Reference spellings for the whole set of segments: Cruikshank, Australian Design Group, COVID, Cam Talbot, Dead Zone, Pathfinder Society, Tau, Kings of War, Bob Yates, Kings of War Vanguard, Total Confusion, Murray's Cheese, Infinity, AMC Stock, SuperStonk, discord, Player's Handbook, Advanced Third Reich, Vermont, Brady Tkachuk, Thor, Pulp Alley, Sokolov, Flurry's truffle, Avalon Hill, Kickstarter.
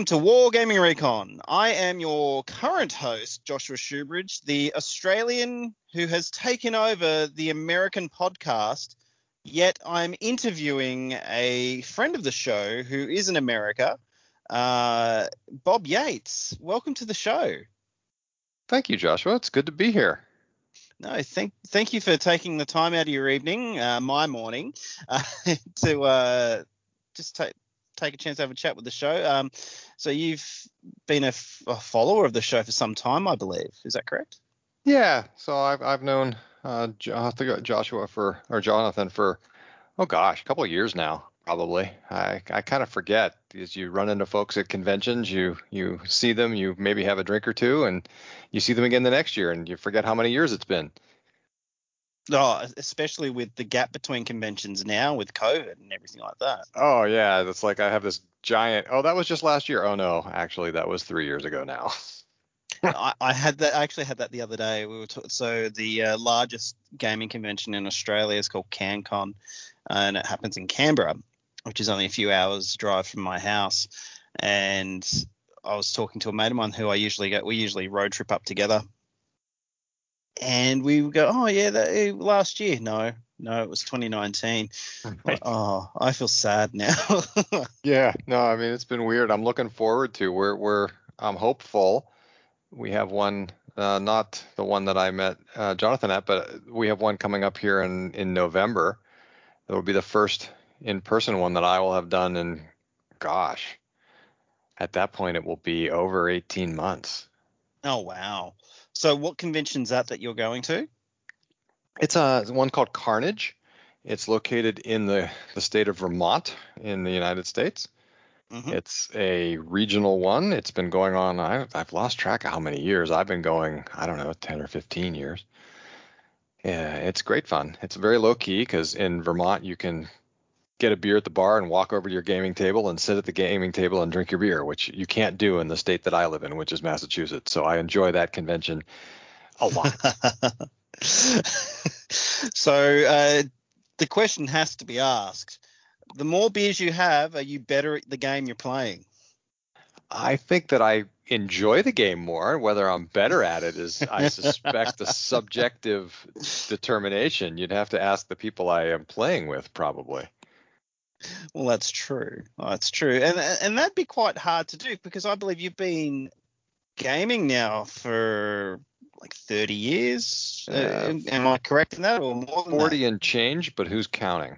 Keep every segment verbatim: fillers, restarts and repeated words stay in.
Welcome to Wargaming Recon. I am your current host, Joshua Shoebridge, the Australian who has taken over the American podcast, yet I'm interviewing a friend of the show who is in America, uh, Bob Yates. Welcome to the show. Thank you, Joshua. It's good to be here. No, thank thank you for taking the time out of your evening, uh, my morning, uh, to uh, just take... take a chance to have a chat with the show. Um, so you've been a, f- a follower of the show for some time, I believe. Is that correct? Yeah. So I've I've known uh, Joshua for or Jonathan for oh gosh, a couple of years now probably. I I kind of forget because you run into folks at conventions, you you see them, you maybe have a drink or two, and you see them again the next year, and you forget how many years it's been. Oh, especially with the gap between conventions now with COVID and everything like that. Oh, yeah. It's like I have this giant. Oh, that was just last year. Oh, no. Actually, that was three years ago now. I, I had that. I actually had that the other day. We were t- So the uh, largest gaming convention in Australia is called CanCon, and it happens in Canberra, which is only a few hours drive from my house. And I was talking to a mate of mine who I usually get. We usually road trip up together. And we would go, oh, yeah, that, last year. No, no, it was twenty nineteen. Right. Oh, I feel sad now. Yeah, no, I mean, it's been weird. I'm looking forward to we're we're I'm hopeful. We have one, uh, not the one that I met uh, Jonathan at, but we have one coming up here in, in November. That will be the first in-person one that I will have done. And gosh, at that point, it will be over eighteen months. Oh, wow. So what convention is that that you're going to? It's a one called Carnage. It's located in the, the state of Vermont in the United States. Mm-hmm. It's a regional one. It's been going on. I, I've lost track of how many years. I've been going, I don't know, ten or fifteen years. Yeah, it's great fun. It's very low key because in Vermont you can get a beer at the bar and walk over to your gaming table and sit at the gaming table and drink your beer, which you can't do in the state that I live in, which is Massachusetts. So I enjoy that convention a lot. So uh, the question has to be asked. The more beers you have, are you better at the game you're playing? I think that I enjoy the game more. Whether I'm better at it is, I suspect, a subjective determination. You'd have to ask the people I am playing with probably. Well, that's true. Oh, that's true. And and that'd be quite hard to do because I believe you've been gaming now for like thirty years. Uh, uh, am I correct in that or more than forty that? And change, but who's counting?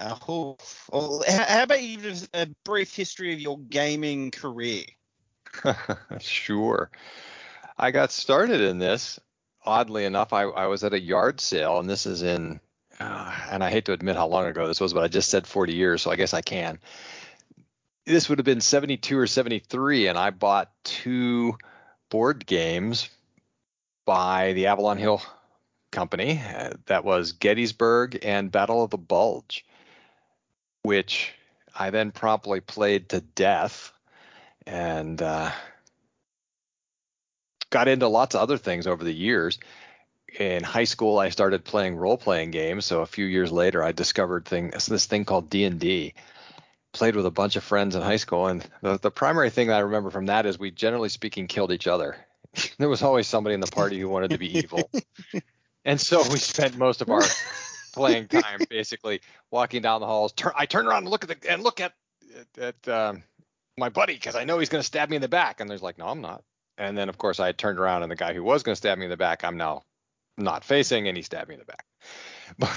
Uh, oh, well, how about you give a brief history of your gaming career? Sure. I got started in this. Oddly enough, I, I was at a yard sale, and this is in... Uh, and I hate to admit how long ago this was, but I just said forty years, so I guess I can. This would have been seventy-two or seventy-three, and I bought two board games by the Avalon Hill company. Uh, that was Gettysburg and Battle of the Bulge, which I then promptly played to death and uh, got into lots of other things over the years. In high school, I started playing role-playing games, so a few years later, I discovered thing, this thing called D and D. Played with a bunch of friends in high school, and the, the primary thing I remember from that is we, generally speaking, killed each other. There was always somebody in the party who wanted to be evil. And so we spent most of our playing time basically walking down the halls. Tur- I turn around and look at the, and look at, at, at um, my buddy because I know he's going to stab me in the back. And there's like, no, I'm not. And then, of course, I had turned around, and the guy who was going to stab me in the back, I'm now not facing, and he stabbed me in the back. But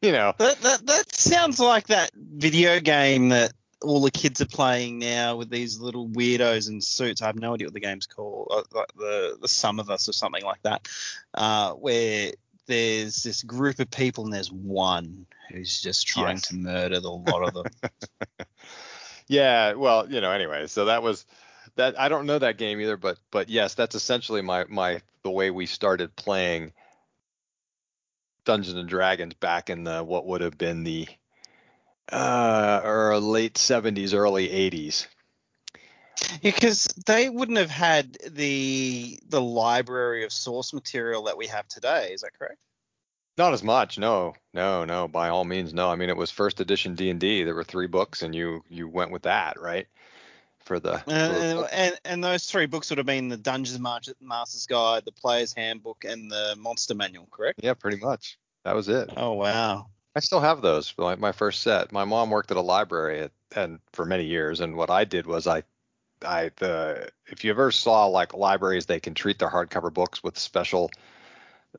you know, that, that that sounds like that video game that all the kids are playing now with these little weirdos in suits. I have no idea what the game's called, like the the Sum of Us or something like that, uh where there's this group of people and there's one who's just trying yes. to murder the lot of them. Yeah, well, you know, anyway, so that was that. I don't know that game either, but but yes, that's essentially my my the way we started playing Dungeons and Dragons back in the what would have been the uh, or late seventies, early eighties. Because yeah, they wouldn't have had the the library of source material that we have today. Is that correct? Not as much. No, no, no. By all means, no. I mean, it was first edition D and D. There were three books, and you you went with that, right? for the. For uh, the and and those three books would have been the Dungeons Master's Guide, the Player's Handbook, and the Monster Manual, correct? Yeah, pretty much. That was it. Oh wow! I still have those. My, my first set. My mom worked at a library at, and for many years, and what I did was I. I the if you ever saw like libraries, they can treat their hardcover books with special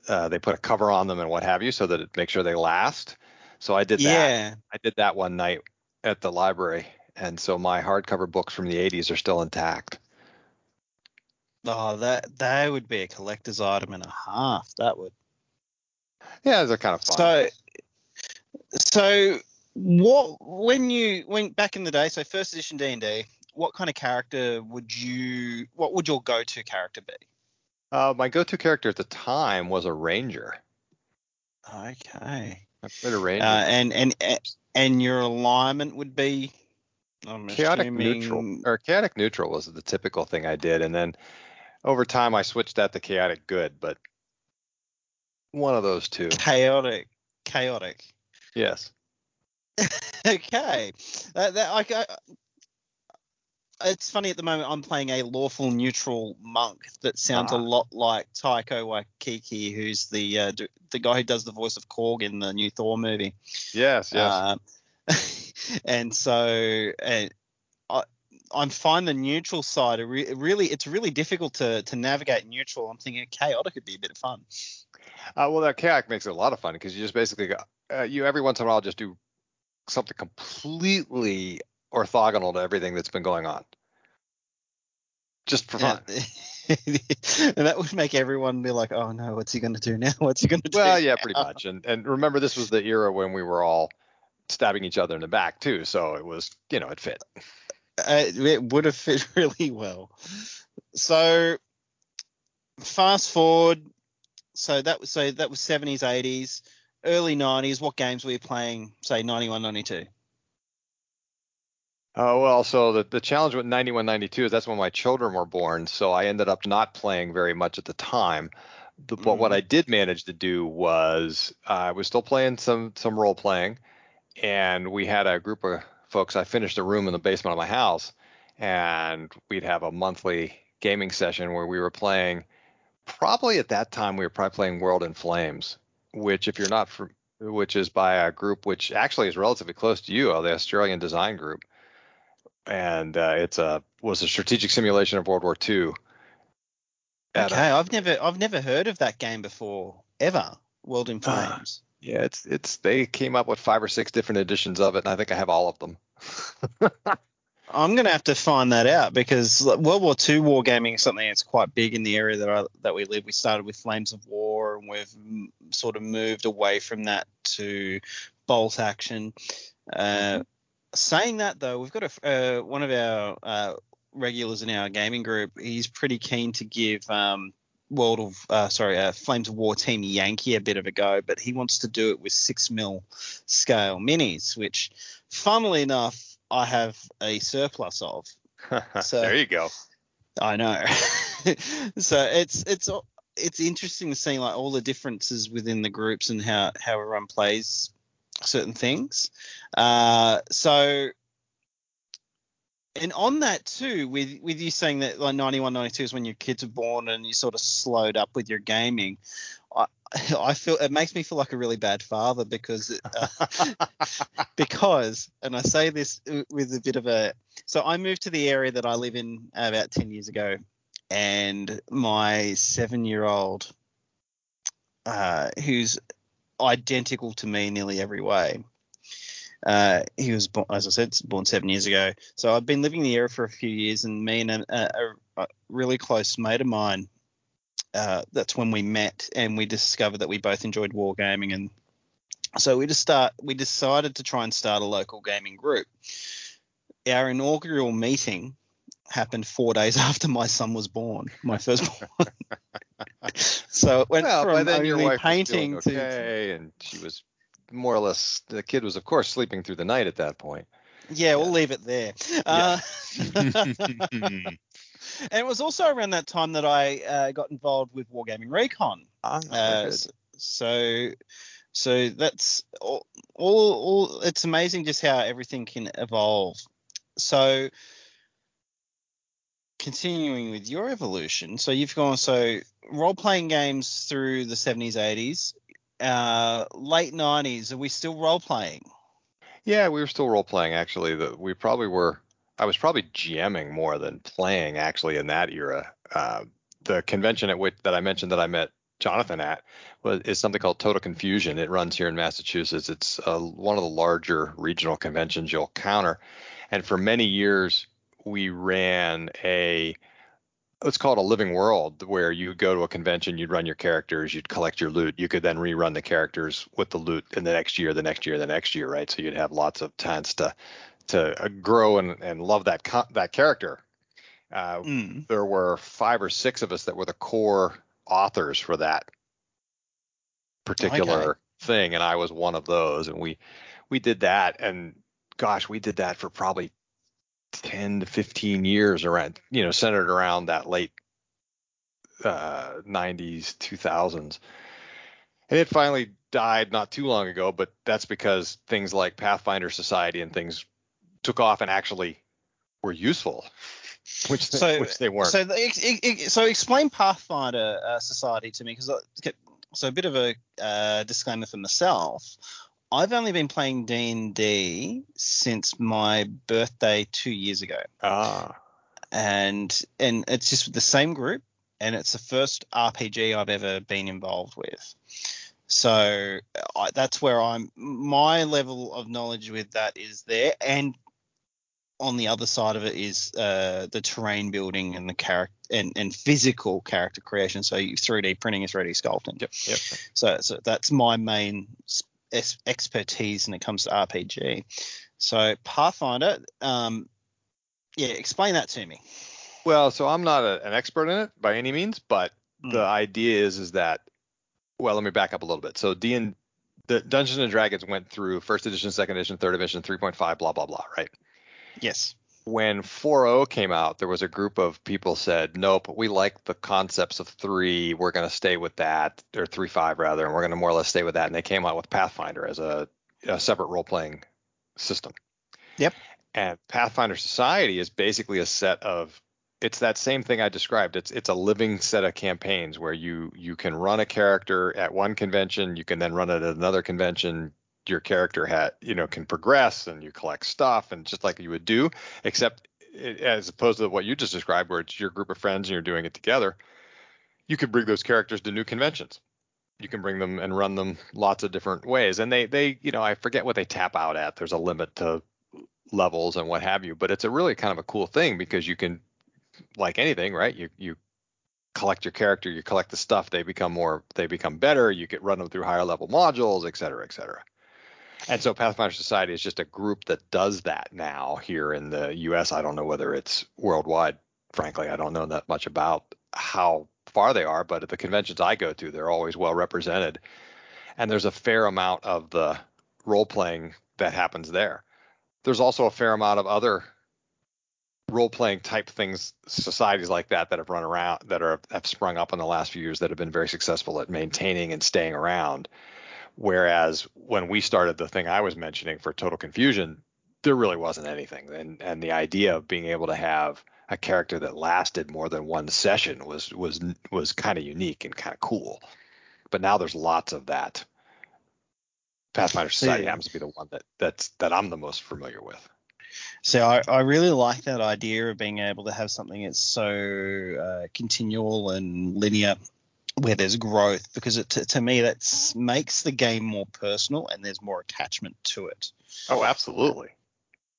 uh they put a cover on them and what have you so that it make sure they last. So I did yeah. that. I did that one night at the library, and so my hardcover books from the eighties are still intact. Oh, that that would be a collector's item and a half. That would. Yeah, they're kind of fun. So so what when you went back in the day, so first edition D and D, what kind of character would you – what would your go-to character be? Uh, my go-to character at the time was a ranger. Okay. I played a ranger. Uh, and, and and your alignment would be I'm chaotic assuming... neutral. Or chaotic neutral was the typical thing I did. And then over time I switched that to chaotic good, but one of those two. Chaotic. Chaotic. Yes. Okay. Uh, that, like, I, It's funny at the moment I'm playing a lawful neutral monk that sounds ah. a lot like Taika Waititi, who's the uh, do, the guy who does the voice of Korg in the new Thor movie. Yes, yes. Uh, and so uh, I I find the neutral side re- really it's really difficult to to navigate neutral. I'm thinking chaotic would be a bit of fun. Uh, well, that chaotic makes it a lot of fun because you just basically go, uh, you every once in a while just do something completely orthogonal to everything that's been going on just for fun. And that would make everyone be like, oh no, what's he going to do now? What's he going to do? Well, yeah, now? Pretty much. And and remember, this was the era when we were all stabbing each other in the back too. So it was, you know, it fit. Uh, it would have fit really well. So fast forward. So that was, so that was seventies, eighties, early nineties. What games were you playing? Say ninety-one, ninety-two. Oh, uh, well, so the, the challenge with ninety-one, ninety-two is that's when my children were born, so I ended up not playing very much at the time. The, mm-hmm. But what I did manage to do was uh, I was still playing some some role-playing, and we had a group of folks. I finished a room in the basement of my house, and we'd have a monthly gaming session where we were playing – probably at that time we were probably playing World in Flames, which if you're not from, which is by a group which actually is relatively close to you, the Australian Design Group. And uh, it's a was a strategic simulation of World War Two. Okay, a, I've never I've never heard of that game before ever. World in Flames. Uh, yeah, it's it's they came up with five or six different editions of it, and I think I have all of them. I'm gonna have to find that out because World War Two wargaming is something that's quite big in the area that I, that we live. We started with Flames of War, and we've m- sort of moved away from that to bolt action. Uh, mm-hmm. Saying that, though, we've got a, uh, one of our uh, regulars in our gaming group. He's pretty keen to give um, World of uh, sorry, uh, Flames of War Team Yankee a bit of a go, but he wants to do it with six mil scale minis, which, funnily enough, I have a surplus of. So, there you go. I know. So it's it's it's interesting to see like all the differences within the groups and how, how everyone plays certain things. Uh, so, and on that too, with, with you saying that like ninety-one, ninety-two is when your kids are born and you sort of slowed up with your gaming. I, I feel it makes me feel like a really bad father because, it, uh, because, and I say this with a bit of a, so I moved to the area that I live in about ten years ago, and my seven year old, uh, who's identical to me nearly every way. Uh, he was, born, as I said, born seven years ago. So I've been living in the area for a few years, and me and a, a, a really close mate of mine, uh, that's when we met, and we discovered that we both enjoyed wargaming. And so we just start. We decided to try and start a local gaming group. Our inaugural meeting happened four days after my son was born, my firstborn. So it went well, from then only your wife painting was doing okay, to and she was more or less the kid was of course sleeping through the night at that point. Yeah, yeah. We'll leave it there. Yeah. Uh, and it was also around that time that I uh, got involved with Wargaming Recon. Ah, uh, so, so that's all, all. All it's amazing just how everything can evolve. So. continuing with your evolution, so you've gone so role-playing games through the seventies, eighties, uh, late nineties. Are we still role-playing? Yeah, we were still role-playing, actually. The, we probably were. I was probably GMing more than playing, actually, in that era. Uh, the convention at which that I mentioned that I met Jonathan at was is something called Total Confusion. It runs here in Massachusetts. It's uh, one of the larger regional conventions you'll encounter, and for many years we ran a let's call it a living world where you go to a convention, you'd run your characters, you'd collect your loot, you could then rerun the characters with the loot in the next year, the next year, the next year, right? So you'd have lots of times to to grow and, and love that co- that character. Uh, mm. There were five or six of us that were the core authors for that particular okay. thing, and I was one of those, and we we did that, and gosh, we did that for probably ten to fifteen years around, you know, centered around that late uh, nineties, two thousands. And it finally died not too long ago, but that's because things like Pathfinder Society and things took off and actually were useful. Which they, so, which they weren't. So, so explain Pathfinder uh, Society to me, because so a bit of a uh, disclaimer for myself. I've only been playing D and D since my birthday two years ago. Ah, and and it's just the same group, and it's the first R P G I've ever been involved with. So I, that's where I'm. My level of knowledge with that is there, and on the other side of it is uh, the terrain building and the character and, and physical character creation. So you three D printing and three D sculpting. Yep, yep. So, so that's my main es- expertise when it comes to R P G. So Pathfinder, um, yeah, explain that to me. Well, so I'm not a, an expert in it by any means, but mm. the idea is is that, well, let me back up a little bit. So D and the Dungeons and Dragons went through first edition, second edition, third edition, three point five, blah blah blah, right? Yes. When four point oh came out, there was a group of people said, nope, we like the concepts of three. We're going to stay with that, or three point five rather, and we're going to more or less stay with that. And they came out with Pathfinder as a, a separate role-playing system. Yep. And Pathfinder Society is basically a set of – it's that same thing I described. It's it's a living set of campaigns where you you can run a character at one convention. You can then run it at another convention. Your character hat, you know, can progress and you collect stuff and just like you would do, except it, as opposed to what you just described, where it's your group of friends and you're doing it together, you could bring those characters to new conventions. You can bring them and run them lots of different ways. And they, they, you know, I forget what they tap out at. There's a limit to levels and what have you, but it's a really kind of a cool thing because you can, like anything, right? You, you collect your character, you collect the stuff, they become more, they become better. You could run them through higher level modules, et cetera, et cetera. And so Pathfinder Society is just a group that does that now here in the U S. I don't know whether it's worldwide. Frankly, I don't know that much about how far they are, but at the conventions I go to, they're always well represented. And there's a fair amount of the role playing that happens there. There's also a fair amount of other role playing type things, societies like that, that have run around, that are have sprung up in the last few years that have been very successful at maintaining and staying around. Whereas when we started the thing I was mentioning for Total Confusion, there really wasn't anything. And and the idea of being able to have a character that lasted more than one session was was was kind of unique and kind of cool. But now there's lots of that. Pathfinder Society happens to be the one that that's that I'm the most familiar with. So I, I really like that idea of being able to have something that's so uh, continual and linear, where there's growth, because it, to, to me that makes the game more personal and there's more attachment to it. Oh, absolutely.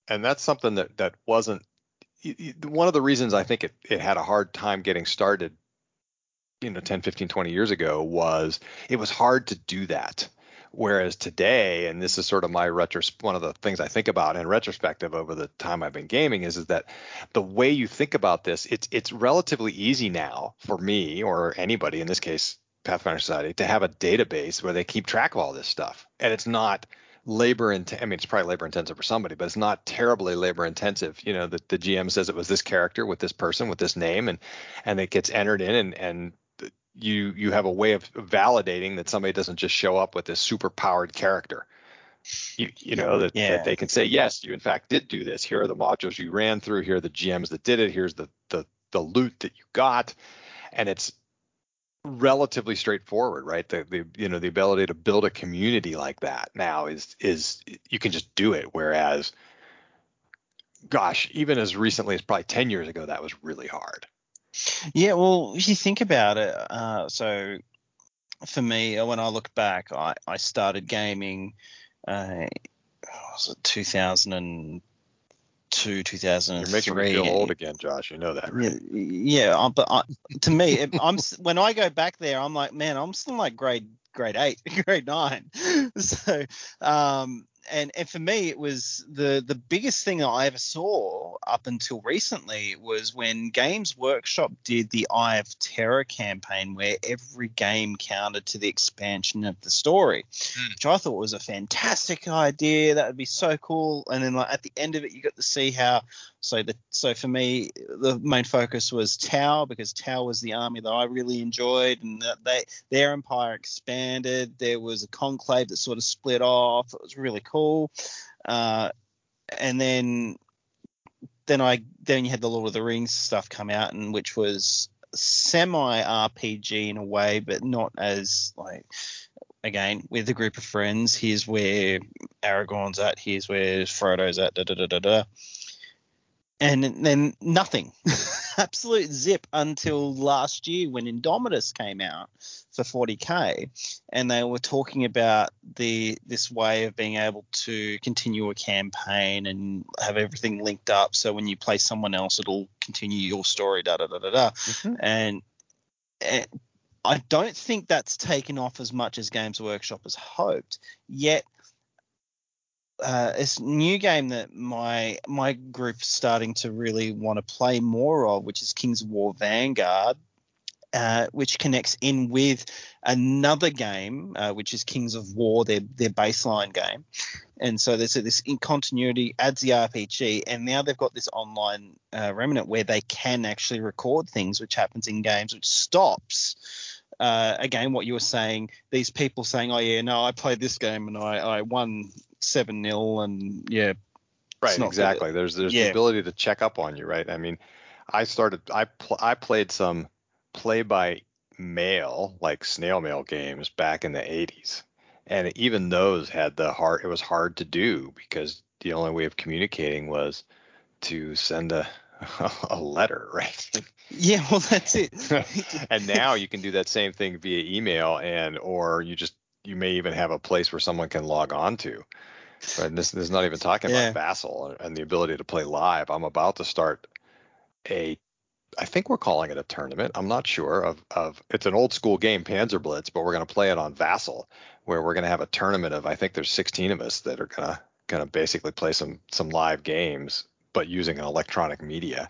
And that's something that, that wasn't – one of the reasons I think it, it had a hard time getting started, you know, ten, fifteen, twenty years ago was it was hard to do that. Whereas today, and this is sort of my retrospect, one of the things I think about in retrospective over the time I've been gaming is, is that the way you think about this, it's it's relatively easy now for me or anybody, in this case, Pathfinder Society, to have a database where they keep track of all this stuff. And it's not labor intensive. I mean, it's probably labor intensive for somebody, but it's not terribly labor intensive. You know, the, the G M says it was this character with this person with this name, and and it gets entered in and and. you you have a way of validating that somebody doesn't just show up with this super powered character, you you know, that, yeah. that they can say, yes, you in fact did do this. Here are the modules you ran through. Here are the G Ms that did it. Here's the the the loot that you got, and it's relatively straightforward, right? The, the you know the ability to build a community like that now is is you can just do it. Whereas, gosh, even as recently as probably ten years ago, that was really hard. Yeah, well, if you think about it, uh, so for me, when I look back, I, I started gaming, uh, was it two thousand two, two thousand three? You're making me feel old again, Josh. You know that, right? Yeah, yeah but I, to me, it, I'm when I go back there, I'm like, man, I'm still like grade grade eight, grade nine. So, um, and and for me, it was the the biggest thing that I ever saw up until recently was when Games Workshop did the Eye of Terror campaign, where every game counted to the expansion of the story, mm. which I thought was a fantastic idea. That would be so cool. And then like at the end of it, you got to see how. So the so for me, the main focus was Tau, because Tau was the army that I really enjoyed, and that they their empire expanded. There was a conclave that sort of split off. It was really cool. Uh, and then then I then you had the Lord of the Rings stuff come out, and which was semi R P G in a way, but not as like. Again, with a group of friends. Here's where Aragorn's at. Here's where Frodo's at. Da da da da da. And then nothing, absolute zip until last year when Indomitus came out for forty K, and they were talking about the this way of being able to continue a campaign and have everything linked up. So when you play someone else, it'll continue your story, da da da da da. Mm-hmm. And, and I don't think that's taken off as much as Games Workshop has hoped yet. Uh, it's a new game that my my group's starting to really want to play more of, which is Kings of War Vanguard, uh, which connects in with another game, uh, which is Kings of War, their their baseline game. And so there's this in continuity, adds the R P G, and now they've got this online uh, remnant where they can actually record things, which happens in games, which stops. Uh, again, what you were saying, these people saying, oh, yeah, no, I played this game and I, I won seven nil, and yeah. Right, exactly. Good. There's there's yeah. the ability to check up on you, right? I mean, I started I pl- I played some play-by-mail, like snail mail games back in the eighties, and even those had the hard. It was hard to do because the only way of communicating was to send a a letter, right? Yeah, well, that's it. And now you can do that same thing via email, and or you just you may even have a place where someone can log on to. But this, this is not even talking yeah. about Vassal and the ability to play live. I'm about to start a, I think we're calling it a tournament. I'm not sure of of. It's an old school game, Panzerblitz, but we're going to play it on Vassal, where we're going to have a tournament of. I think there's sixteen of us that are gonna gonna basically play some some live games, but using an electronic media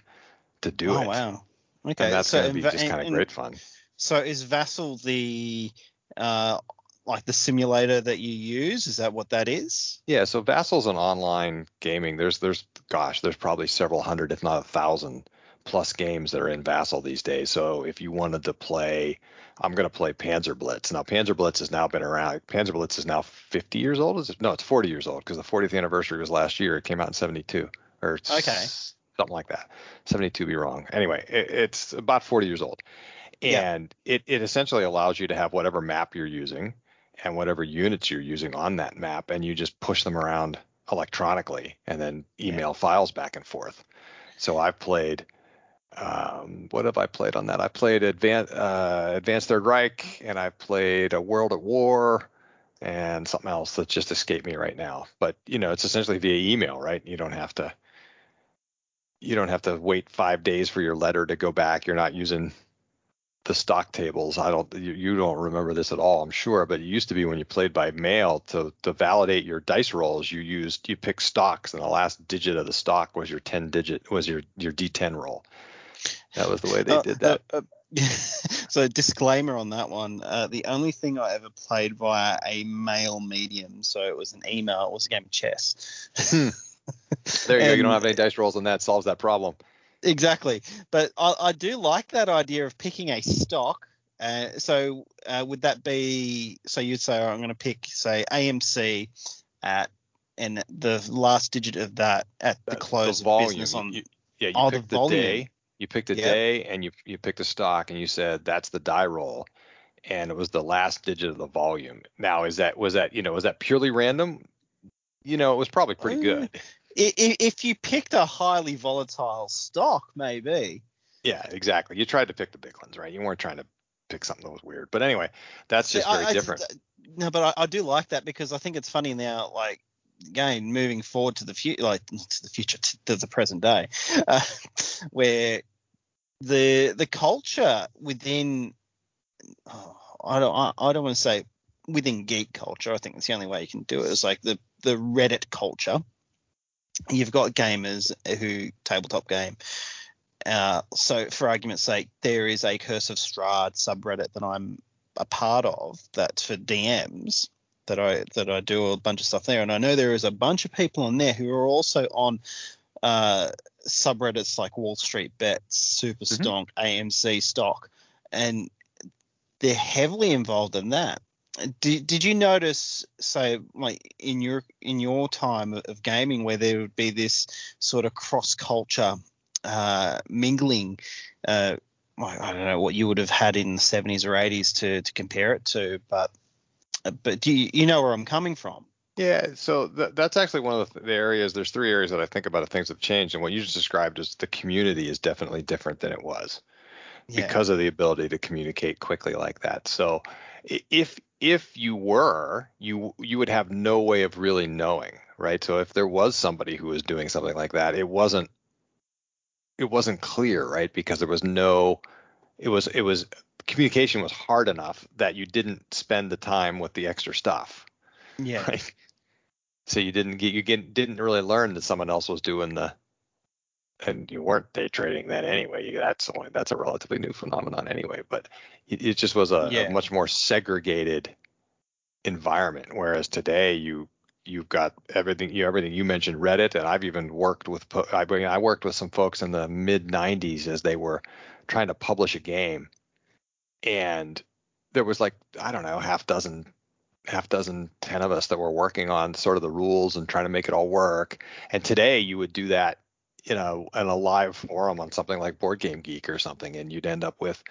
to do oh, it. Oh wow! Okay, and that's so, going to be and, just kind of great fun. So is Vassal the uh, like the simulator that you use? Is that what that is? Yeah. So Vassal's an online gaming. There's there's gosh, there's probably several hundred, if not a thousand, plus games that are in Vassal these days. So if you wanted to play, I'm going to play Panzerblitz. Now Panzerblitz has now been around. Panzerblitz is now fifty years old. Is it? No, it's forty years old because the fortieth anniversary was last year. It came out in seventy-two. Or okay. something like that. seventy-two be wrong. Anyway, it, it's about forty years old. And yeah. it, it essentially allows you to have whatever map you're using and whatever units you're using on that map, and you just push them around electronically and then email yeah. files back and forth. So I've played um, – what have I played on that? I played Advan- uh, Advanced Third Reich, and I've played a World at War, and something else that's just escaped me right now. But, you know, it's essentially via email, right? You don't have to – You don't have to wait five days for your letter to go back. You're not using the stock tables. I don't. You, you don't remember this at all, I'm sure. But it used to be when you played by mail to to validate your dice rolls, you used you picked stocks, and the last digit of the stock was your ten digit was your your D ten roll. That was the way they uh, did that. Uh, uh, so disclaimer on that one. Uh, the only thing I ever played via a mail medium, so it was an email. It was a game of chess. There you and, go. You don't have any dice rolls, and that solves that problem. Exactly. But I, I do like that idea of picking a stock. Uh, so uh, would that be – so you'd say, oh, I'm going to pick, say, A M C at and the last digit of that at the close the of business on – Yeah, you oh, pick the, the day. You picked a yep. day and you you picked a stock and you said that's the die roll, and it was the last digit of the volume. Now, is that was that you know was that purely random? You know, it was probably pretty good. If you picked a highly volatile stock, maybe. Yeah, exactly. You tried to pick the big ones, right? You weren't trying to pick something that was weird. But anyway, that's just yeah, very I, different. I, no, but I, I do like that because I think it's funny now, like, again, moving forward to the future, like to the future, to the present day, uh, where the the culture within, oh, I don't, I, I don't want to say within geek culture. I think it's the only way you can do it. It's like the, the Reddit culture. You've got gamers who tabletop game. Uh, so for argument's sake, there is a Curse of Strahd subreddit that I'm a part of that's for D Ms that I that I do a bunch of stuff there. And I know there is a bunch of people on there who are also on uh, subreddits like Wall Street Bets, Superstonk, mm-hmm. A M C Stock, and they're heavily involved in that. Did, did you notice, say, like in your in your time of gaming where there would be this sort of cross-culture uh mingling uh I don't know what you would have had in the seventies or eighties to to compare it to, but but do you, you know where I'm coming from? Yeah, so th- that's actually one of the, th- the areas. There's three areas that I think about that things have changed, and what you just described is the community is definitely different than it was yeah. because of the ability to communicate quickly like that. So if if you were you you would have no way of really knowing, right? So if there was somebody who was doing something like that, it wasn't It wasn't clear, right? Because there was no, it was, it was, communication was hard enough that you didn't spend the time with the extra stuff. Yeah. Right? So you didn't get, you get, didn't really learn that someone else was doing the, and you weren't day trading that anyway. That's only, that's a relatively new phenomenon anyway, but it, it just was a, yeah. a much more segregated environment. Whereas today you, You've got everything you everything you mentioned Reddit, and I've even worked with I mean, I worked with some folks in the mid nineties as they were trying to publish a game, and there was like I don't know half dozen half dozen ten of us that were working on sort of the rules and trying to make it all work. And today you would do that in a in a live forum on something like Board Game Geek or something, and you'd end up with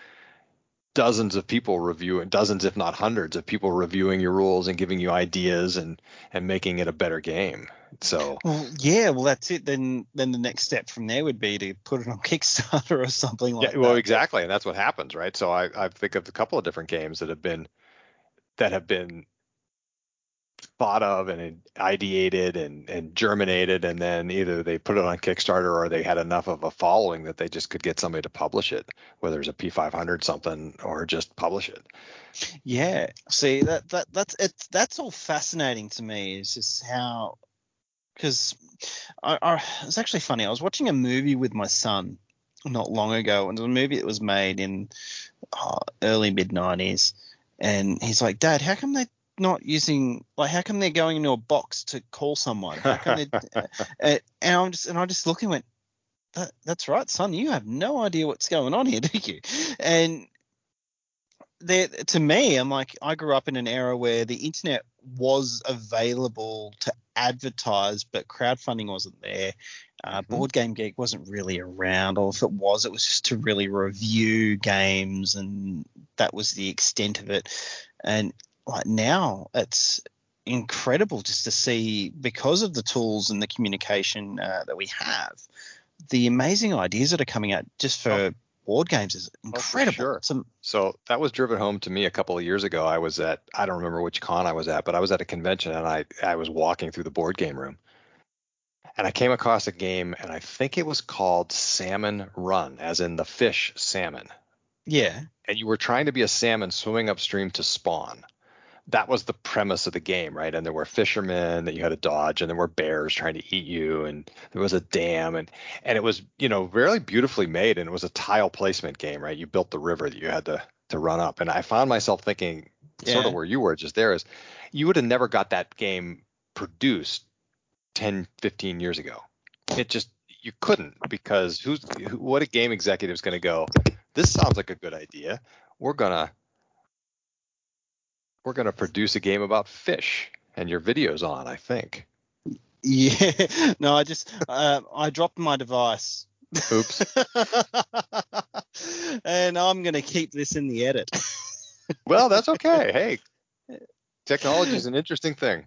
dozens of people reviewing, dozens if not hundreds of people reviewing your rules and giving you ideas and and making it a better game. So well, yeah, well that's it. Then then the next step from there would be to put it on Kickstarter or something like yeah, well, that. Well, exactly, and that's what happens, right? So I I think of a couple of different games that have been that have been thought of and ideated and and germinated, and then either they put it on Kickstarter or they had enough of a following that they just could get somebody to publish it, whether it's a P five hundred something or just publish it. Yeah, see that that that's it's that's all fascinating to me. It's just how, because I, I it's actually funny. I was watching a movie with my son not long ago, and it was a movie that was made in oh, early mid nineties, and he's like, "Dad, how come they?" not using like how come they're going into a box to call someone? How come uh, and I'm just and I just look and went, that, that's right, son, you have no idea what's going on here, do you? And there, to me, I'm like, I grew up in an era where the internet was available to advertise, but crowdfunding wasn't there. Uh, mm-hmm. Board Game Geek wasn't really around, or if it was, it was just to really review games, and that was the extent of it. And like now it's incredible just to see, because of the tools and the communication uh, that we have, the amazing ideas that are coming out just for oh. board games is incredible. Oh, sure. Some- so that was driven home to me a couple of years ago. I was at, I don't remember which con I was at, but I was at a convention, and I, I was walking through the board game room, and I came across a game, and I think it was called Salmon Run, as in the fish salmon. Yeah. And you were trying to be a salmon swimming upstream to spawn. That was the premise of the game, right? And there were fishermen that you had to dodge, and there were bears trying to eat you, and there was a dam, and and it was, you know, really beautifully made, and it was a tile placement game, right? You built the river that you had to to run up. And I found myself thinking, yeah. sort of where you were just there, is you would have never got that game produced ten, fifteen years ago. It just, you couldn't, because who's who, what a game executive is going to go, this sounds like a good idea. We're going to We're going to produce a game about fish, and your video's on, I think. Yeah. No, I just uh, I dropped my device Oops. And I'm going to keep this in the edit. Well, that's okay. Hey, technology is an interesting thing.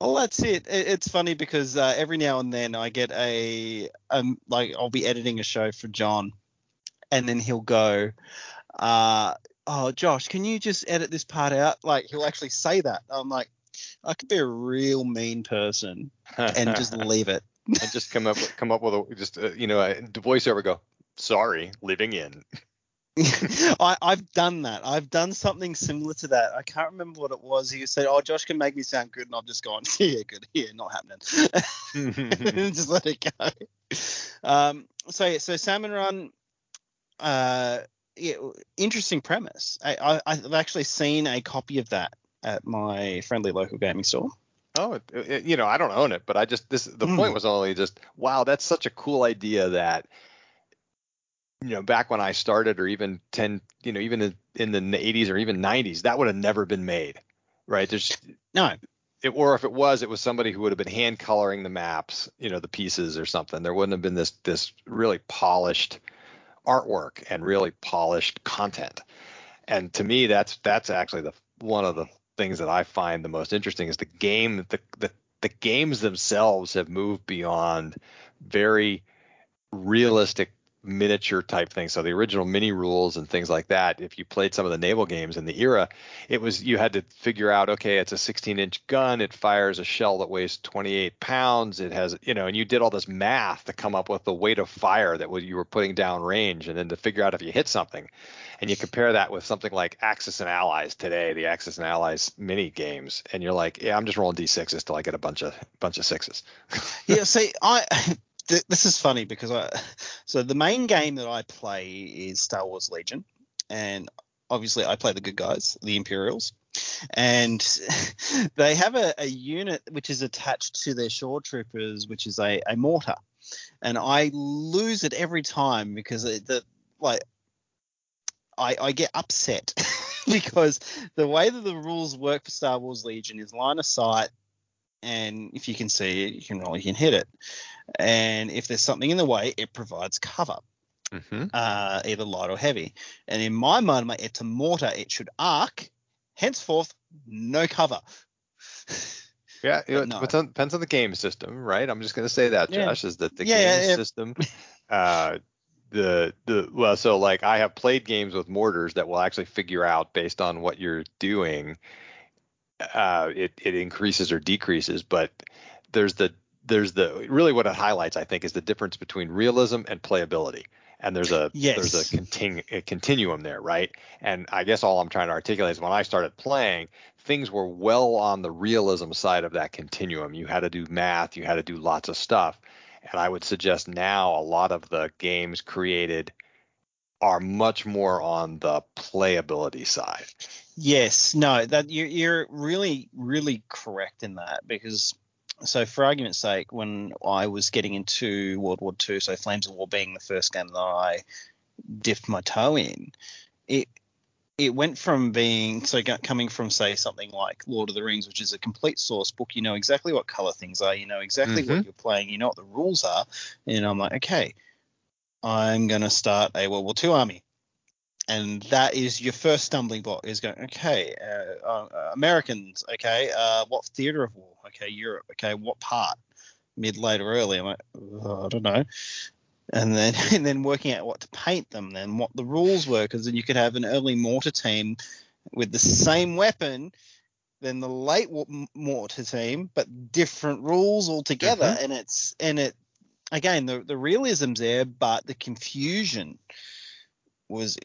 Well, that's it. It's funny because uh, every now and then I get a um, like I'll be editing a show for John, and then he'll go, uh, "Oh, Josh, can you just edit this part out?" Like he'll actually say that. I'm like, I could be a real mean person and just leave it. And just come up, come up with a just uh, you know a voiceover. Go, sorry, living in. I, I've done that. I've done something similar to that. I can't remember what it was. He said, "Oh, Josh can make me sound good," and I've just gone, "Yeah, good. Yeah, not happening." Just let it go. Um. So so Salmon Run. Uh. Yeah, interesting premise. I, I I've actually seen a copy of that at my friendly local gaming store. Oh, it, it, you know, I don't own it, but I just this the mm. point was only just wow, that's such a cool idea that. You know, back when I started, or even ten, you know, even in the eighties or even nineties, that would have never been made, right? There's no, it, or if it was, it was somebody who would have been hand coloring the maps, you know, the pieces or something. There wouldn't have been this this really polished artwork and really polished content. And to me, that's that's actually the one of the things that I find the most interesting is the game. The the the games themselves have moved beyond very realistic miniature type thing. So the original mini rules and things like that, if you played some of the naval games in the era, it was you had to figure out, okay, it's a sixteen inch gun, it fires a shell that weighs twenty-eight pounds, it has, you know, and you did all this math to come up with the weight of fire that you were putting down range, and then to figure out if you hit something. And you compare that with something like Axis and Allies today, the Axis and Allies mini games, and you're like, yeah, I'm just rolling d sixes till I get a bunch of bunch of sixes. Yeah, see, I this is funny because I so the main game that I play is Star Wars Legion, and obviously I play the good guys, the Imperials, and they have a, a unit which is attached to their shore troopers, which is a, a mortar, and I lose it every time because it, the like I I get upset because the way that the rules work for Star Wars Legion is line of sight. And if you can see it, you can roll, you can hit it. And if there's something in the way, it provides cover, mm-hmm. uh, either light or heavy. And in my mind, it's a mortar. It should arc. Henceforth, no cover. Yeah, it no. depends on the game system, right? I'm just going to say that, yeah. Josh, is that the yeah, game yeah. system. uh, the the well, so like I have played games with mortars that will actually figure out based on what you're doing. Uh, it, it increases or decreases, but there's the there's the really what it highlights, I think, is the difference between realism and playability. And there's a yes. there's a, continu- a continuum there, right? And I guess all I'm trying to articulate is when I started playing, things were well on the realism side of that continuum. You had to do math, you had to do lots of stuff. And I would suggest now a lot of the games created are much more on the playability side. Yes, no, that you, you're really, really correct in that because, so for argument's sake, when I was getting into World War Two, so Flames of War being the first game that I dipped my toe in, it it went from being, so coming from, say, something like Lord of the Rings, which is a complete source book, you know exactly what color things are, you know exactly mm-hmm. what you're playing, you know what the rules are, and I'm like, okay, I'm going to start a World War Two army. And that is your first stumbling block is going, okay, uh, uh, Americans, okay, uh, what theater of war? Okay, Europe, okay, what part? Mid, late, or early? I'm like, oh, I don't know. And then and then working out what to paint them, then what the rules were, because then you could have an early mortar team with the same weapon than the late mortar team, but different rules altogether. Mm-hmm. And it's and it again the the realism's there, but the confusion was.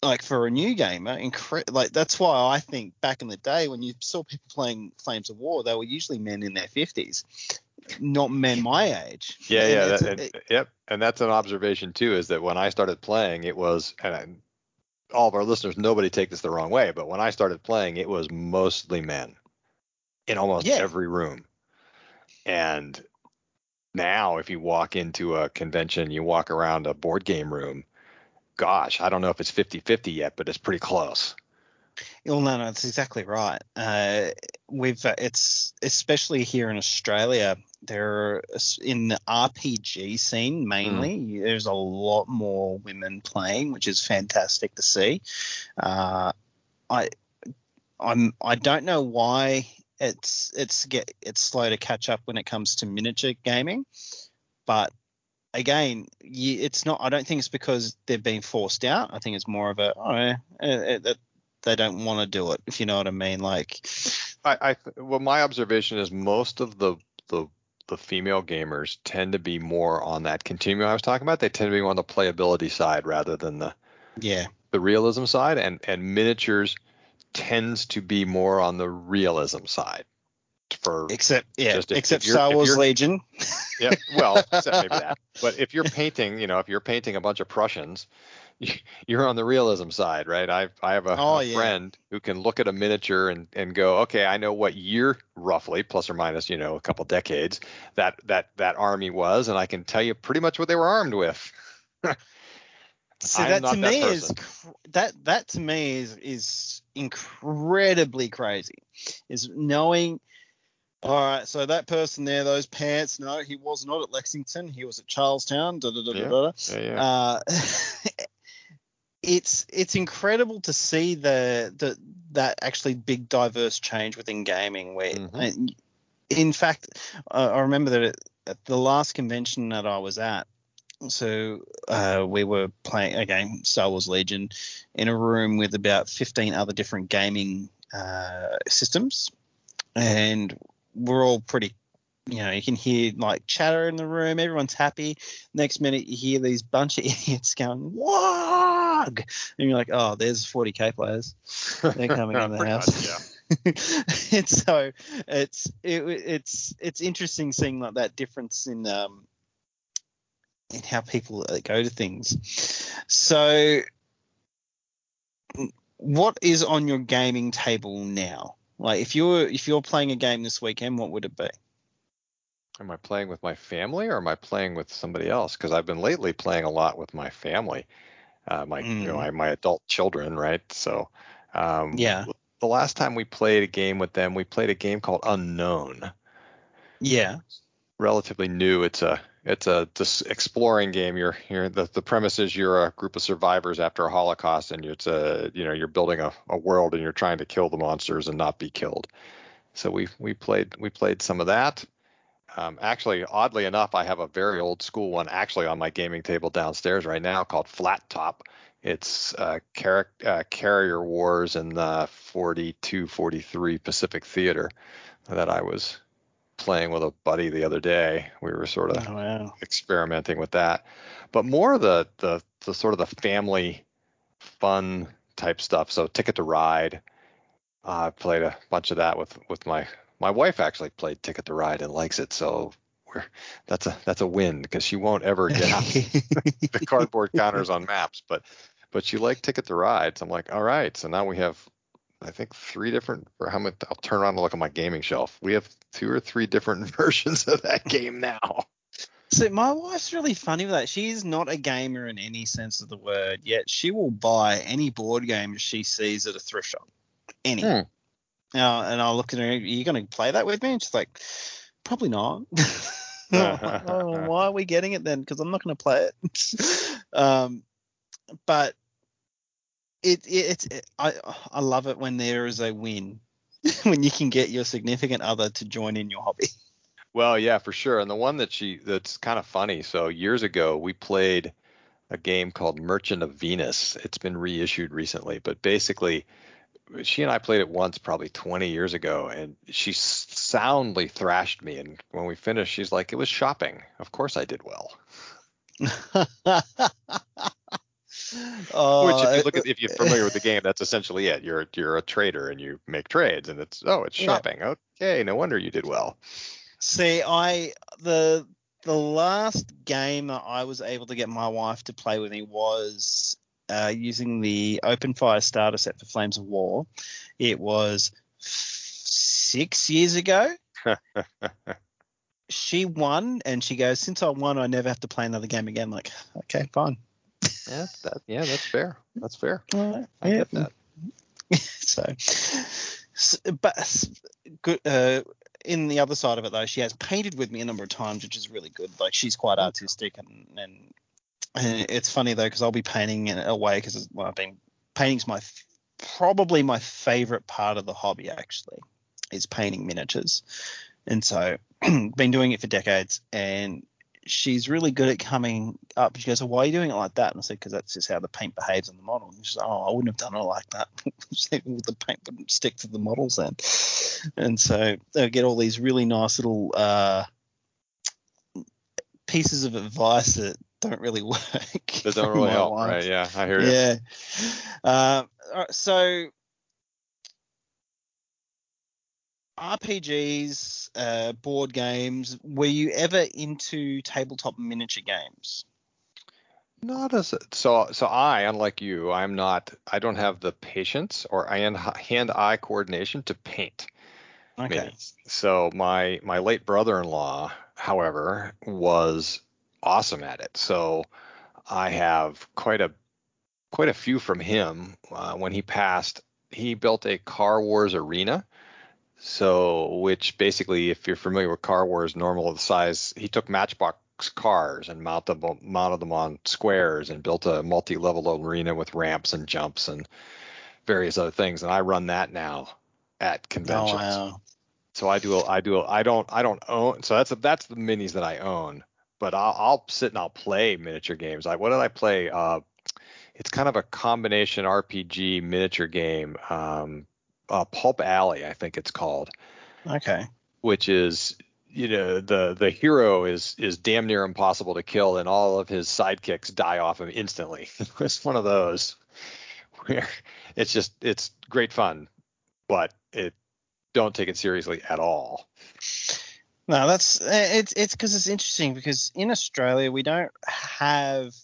Like for a new gamer, incre- like that's why I think back in the day when you saw people playing Flames of War, they were usually men in their fifties, not men my age. Yeah, and yeah, that, and, it, yep. And that's an observation too, is that when I started playing, it was, and I, all of our listeners, nobody take this the wrong way, but when I started playing, it was mostly men in almost yeah. every room. And now, if you walk into a convention, you walk around a board game room. Gosh, I don't know if it's fifty-fifty yet, but it's pretty close. Well, no, no, that's exactly right. Uh, we've uh, it's especially here in Australia. There are, in the R P G scene mainly, mm. there's a lot more women playing, which is fantastic to see. Uh, I I'm I don't know why it's it's get it's slow to catch up when it comes to miniature gaming, but again, it's not. I don't think it's because they've been forced out. I think it's more of a oh, it, it, they don't want to do it, if you know what I mean. Like, I, I well, my observation is most of the, the the female gamers tend to be more on that continuum I was talking about. They tend to be on the playability side rather than the yeah the realism side, and and miniatures tends to be more on the realism side. For except yeah, just if, except if Star Wars Legion. Yeah, well, except maybe that. But if you're painting, you know, if you're painting a bunch of Prussians, you're on the realism side, right? I I have a, oh, a yeah. friend who can look at a miniature and, and go, okay, I know what year roughly, plus or minus, you know, a couple decades that that that army was, and I can tell you pretty much what they were armed with. See, that to me that is that that to me is is incredibly crazy. Is knowing. All right, so that person there, those pants, no, he was not at Lexington. He was at Charlestown. Da, da, da, yeah. Da, da. Yeah, yeah. Uh, it's it's incredible to see the the that actually big diverse change within gaming. Where, mm-hmm. in fact, uh, I remember that at the last convention that I was at, so uh, we were playing a game, Star Wars Legion, in a room with about fifteen other different gaming uh, systems, and we're all pretty, you know, you can hear like chatter in the room. Everyone's happy. Next minute you hear these bunch of idiots going, "Wog!" And you're like, oh, there's forty K players. They're coming in the house. Much, yeah. And so it's, it, it's, it's interesting seeing like that difference in, um, in how people go to things. So what is on your gaming table now? Like, if you're if you're playing a game this weekend, what would it be? Am I playing with my family or am I playing with somebody else? Because I've been lately playing a lot with my family, uh, my mm. you know my, my adult children, right? So um, yeah, the last time we played a game with them, we played a game called Unknown. Yeah, it's relatively new. It's a it's a this exploring game. You're you're the the premise is you're a group of survivors after a Holocaust, and it's a you know you're building a, a world, and you're trying to kill the monsters and not be killed. So we we played we played some of that. Um, actually, oddly enough, I have a very old school one actually on my gaming table downstairs right now called Flat Top. It's uh, car- uh, Carrier Wars in the forty-two forty-three Pacific Theater that I was playing with a buddy the other day. We were sort of oh, wow. experimenting with that, but more of the, the the sort of the family fun type stuff. So Ticket to Ride, I uh, played a bunch of that with with my my wife. Actually played Ticket to Ride and likes it, so we're that's a that's a win because she won't ever get out the cardboard counters on maps, but but she liked Ticket to Ride. So I'm like, all right, so now we have I think three different, or how much, I'll turn around and look at my gaming shelf. We have two or three different versions of that game now. So my wife's really funny with that. She's not a gamer in any sense of the word, yet she will buy any board game she sees at a thrift shop. Any. Hmm. Uh, and I'll look at her, are you going to play that with me? And she's like, probably not. Oh, why are we getting it then? Because I'm not going to play it. um, but It, it it's it, I I love it when there is a win, when you can get your significant other to join in your hobby. Well, yeah, for sure. And the one that she that's kind of funny. So years ago, we played a game called Merchant of Venus. It's been reissued recently, but basically, she and I played it once, probably twenty years ago, and she soundly thrashed me. And when we finished, she's like, "It was shopping. Of course, I did well." Uh, Which, if you look at, if you're familiar with the game, that's essentially it. You're you're a trader and you make trades, and it's oh, it's shopping. Yeah. Okay, no wonder you did well. See, I the the last game that I was able to get my wife to play with me was uh, using the open fire starter set for Flames of War. It was f- six years ago. She won, and she goes, "Since I won, I never have to play another game again." I'm like, okay, fine. Yeah, that, yeah, that's fair. That's fair. Uh, I yeah. get that. so, so, but good. Uh, in the other side of it, though, she has painted with me a number of times, which is really good. Like, she's quite artistic, and and, and it's funny though, because I'll be painting in a way, because well, I've been painting's my probably my favorite part of the hobby, actually, is painting miniatures, and so been doing it for decades, and she's really good at coming up. She goes, "Oh, why are you doing it like that?" And I said, "Because that's just how the paint behaves on the model." And she's like, "Oh, I wouldn't have done it like that." Said, "Well, the paint wouldn't stick to the models then." And so they'll get all these really nice little uh, pieces of advice that don't really work. That don't really help, life. Right? Yeah, I hear you. Yeah. Uh, all right, so R P Gs, uh, board games. Were you ever into tabletop miniature games? Not as so. So I, unlike you, I'm not. I don't have the patience or hand-eye coordination to paint. Okay. Minions. So my my late brother-in-law, however, was awesome at it. So I have quite a quite a few from him. Uh, when he passed, he built a Car Wars arena. So, which basically, if you're familiar with Car Wars, normal of size, he took matchbox cars and mounted them, mounted them on squares and built a multi-level arena with ramps and jumps and various other things. And I run that now at conventions. Oh, wow. So I do, a, I do, a, I don't, I don't own. So that's a, that's the minis that I own. But I'll, I'll sit and I'll play miniature games. Like, what did I play? Uh, it's kind of a combination R P G miniature game. Um, Uh, Pulp Alley, I think it's called. Okay. Which is, you know, the the hero is is damn near impossible to kill, and all of his sidekicks die off him instantly. It's one of those where it's just it's great fun, but it don't take it seriously at all. No, that's it's it's because it's interesting, because in Australia we don't have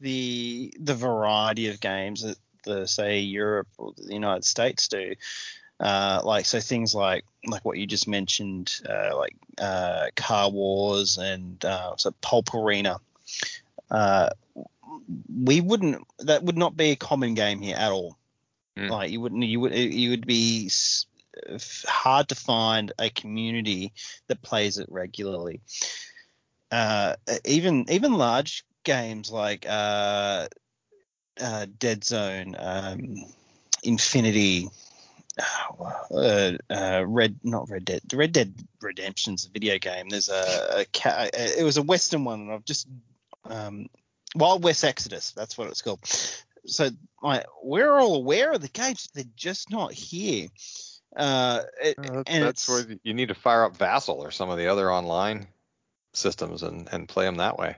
the the variety of games that the, say, Europe or the United States do, uh, like, so things like like what you just mentioned, uh, like uh, Car Wars and uh, so Pulp Arena. Uh, we wouldn't that would not be a common game here at all. Mm. Like you wouldn't you would you would be hard to find a community that plays it regularly. Uh, even even large games like. Uh, Uh, Dead Zone, um, Infinity, uh, uh, Red, not Red Dead, Red Dead Redemption's a video game. There's a, a ca- it was a Western one, and I've just um, Wild West Exodus, that's what it's called. So I, we're all aware of the games, they're just not here. Uh, it, uh, that's, and that's it's, where you need to fire up Vassal or some of the other online systems and, and play them that way.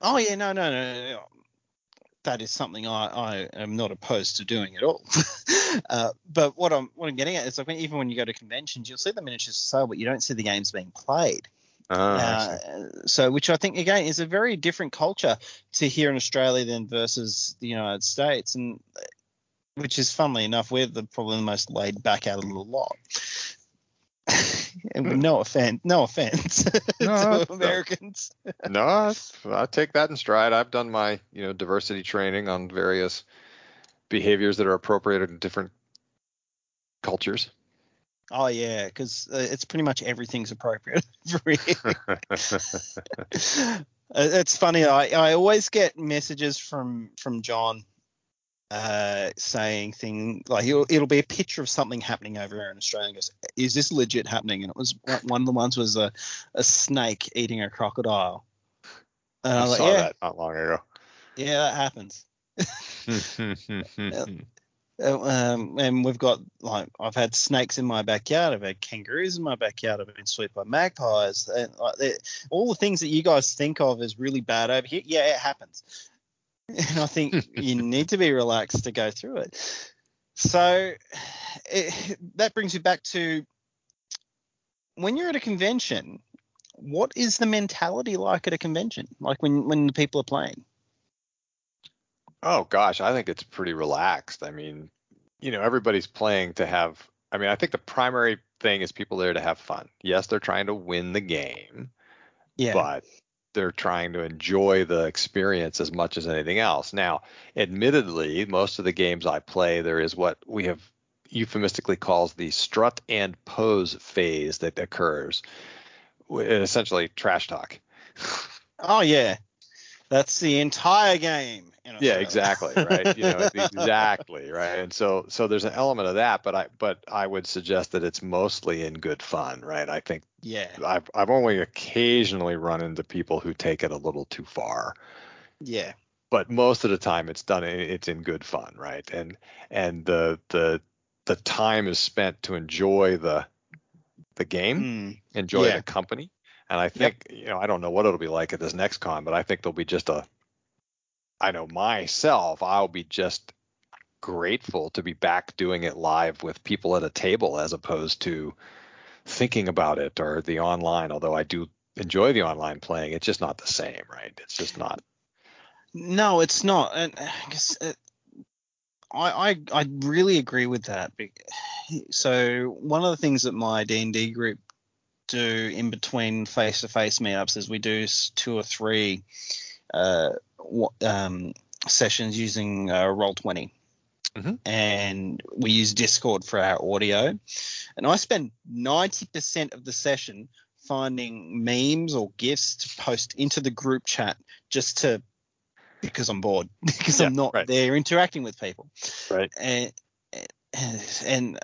Oh yeah, no, no, no, no. no. That is something I, I am not opposed to doing at all. uh, but what I'm what I'm getting at is, like, even when you go to conventions, you'll see the miniatures for sale, but you don't see the games being played. Oh, uh, so, which I think, again, is a very different culture to here in Australia than versus the United States, and which is, funnily enough, we're the, probably the most laid back out of the lot. And with no offense, no offense no, to Americans. No, I take that in stride. I've done my, you know, diversity training on various behaviors that are appropriated in different cultures. Oh yeah, because uh, it's pretty much everything's appropriate. It's funny. I, I always get messages from from John. Uh, saying thing like it'll, it'll be a picture of something happening over here in Australia and goes, "Is this legit happening?" And it was one of the ones was a, a snake eating a crocodile. And I, I was saw like, yeah, that not long ago. Yeah, that happens. um, and we've got like I've had snakes in my backyard. I've had kangaroos in my backyard. I've been swept by magpies. And, like, all the things that you guys think of as really bad over here, yeah, it happens. And I think you need to be relaxed to go through it. So it, that brings you back to when you're at a convention, what is the mentality like at a convention? Like when, when the people are playing? Oh, gosh, I think it's pretty relaxed. I mean, you know, everybody's playing to have – I mean, I think the primary thing is people there to have fun. Yes, they're trying to win the game. Yeah. But they're trying to enjoy the experience as much as anything else. Now, admittedly, most of the games I play, there is what we have euphemistically calls the strut and pose phase that occurs, essentially trash talk. Oh, yeah. That's the entire game. You know, yeah, so. Exactly. Right. You know, exactly. Right. And so so there's an element of that. But I but I would suggest that it's mostly in good fun. Right. I think. Yeah. I've, I've only occasionally run into people who take it a little too far. Yeah. But most of the time it's done. It's in good fun. Right. And and the the the time is spent to enjoy the the game, mm. enjoy yeah. the company. And I think, yep. you know, I don't know what it'll be like at this next con, but I think there'll be just a, I know myself, I'll be just grateful to be back doing it live with people at a table as opposed to thinking about it or the online. Although I do enjoy the online playing, it's just not the same, right? It's just not. No, it's not. And I, I, I really agree with that. So one of the things that my D and D group do in between face-to-face meetups is we do two or three uh, um, sessions using uh, Roll twenty, mm-hmm. and we use Discord for our audio. And I spend ninety percent of the session finding memes or GIFs to post into the group chat just to because I'm bored because yeah, I'm not right. there interacting with people. Right. And and. and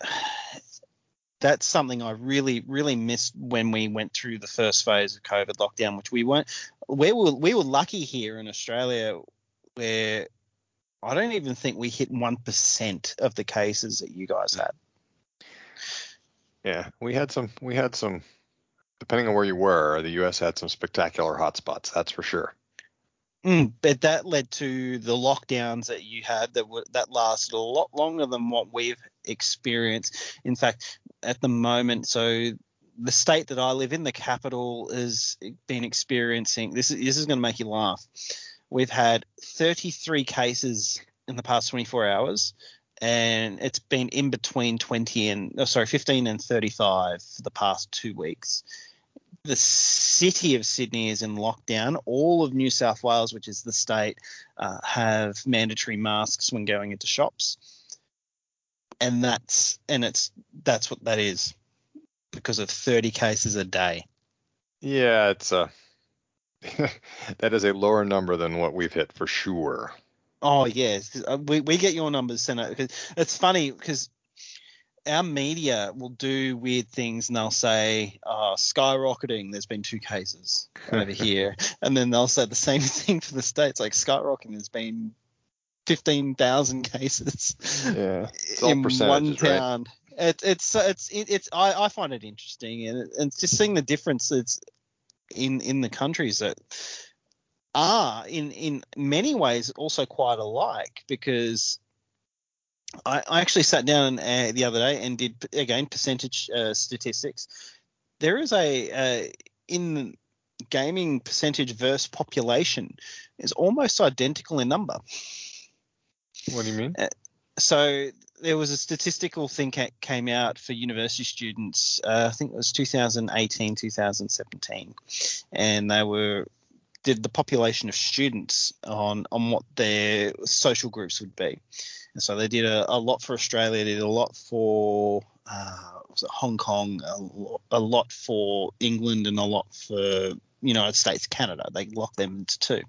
that's something I really, really missed when we went through the first phase of COVID lockdown, which we weren't. We were, we were lucky here in Australia where I don't even think we hit one percent of the cases that you guys had. Yeah, we had some, we had some, depending on where you were, the U S had some spectacular hotspots, that's for sure. Mm, but that led to the lockdowns that you had that were, that lasted a lot longer than what we've experienced. In fact, at the moment, so the state that I live in, the capital, has been experiencing this. This is going to make you laugh. We've had thirty-three cases in the past twenty-four hours, and it's been in between twenty and oh, sorry, fifteen and thirty-five for the past two weeks. The city of Sydney is in lockdown. All of New South Wales, which is the state, uh, have mandatory masks when going into shops. And that's and it's that's what that is because of thirty cases a day. Yeah, it's a that is a lower number than what we've hit for sure. Oh, yes. We, we get your numbers sent out. It's funny because our media will do weird things and they'll say, oh, skyrocketing, there's been two cases over here. And then they'll say the same thing for the States, like skyrocketing, there's been fifteen thousand cases yeah. It's in one town. Right? It, it's, it's, it, it's, I, I find it interesting. And, it, and just seeing the difference that's in, in the countries that are in, in many ways also quite alike because I, I actually sat down uh, the other day and did, again, percentage uh, statistics. There is a uh, – in gaming percentage versus population is almost identical in number. What do you mean? Uh, so there was a statistical thing that came out for university students, uh, I think it was two thousand eighteen, two thousand seventeen, and they were did the population of students on, on what their social groups would be. So they did a, a lot for Australia, did a lot for uh, was it Hong Kong, a lot, a lot for England and a lot for United States, Canada. They locked them into two.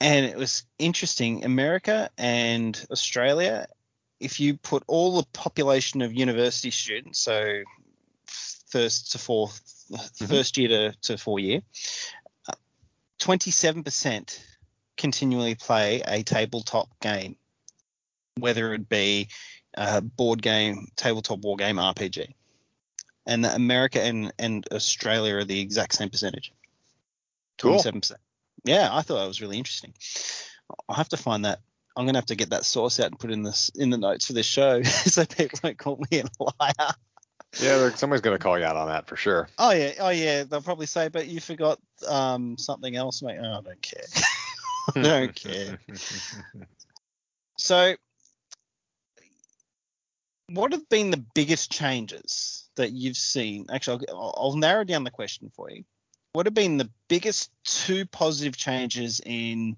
And it was interesting. America and Australia, if you put all the population of university students, so first to fourth, mm-hmm. first year to, to four year, uh, twenty-seven percent continually play a tabletop game. Whether it be a board game, tabletop war game, R P G. And America and, and Australia are the exact same percentage. twenty-seven percent. Cool. Yeah, I thought that was really interesting. I'll have to find that. I'm going to have to get that source out and put in this in the notes for this show so people don't call me a liar. Yeah, somebody's going to call you out on that for sure. Oh, yeah. Oh, yeah. They'll probably say, but you forgot um, something else, mate. Oh, I don't care. I don't care. So... what have been the biggest changes that you've seen? Actually, I'll, I'll narrow down the question for you. what have been the biggest two positive changes in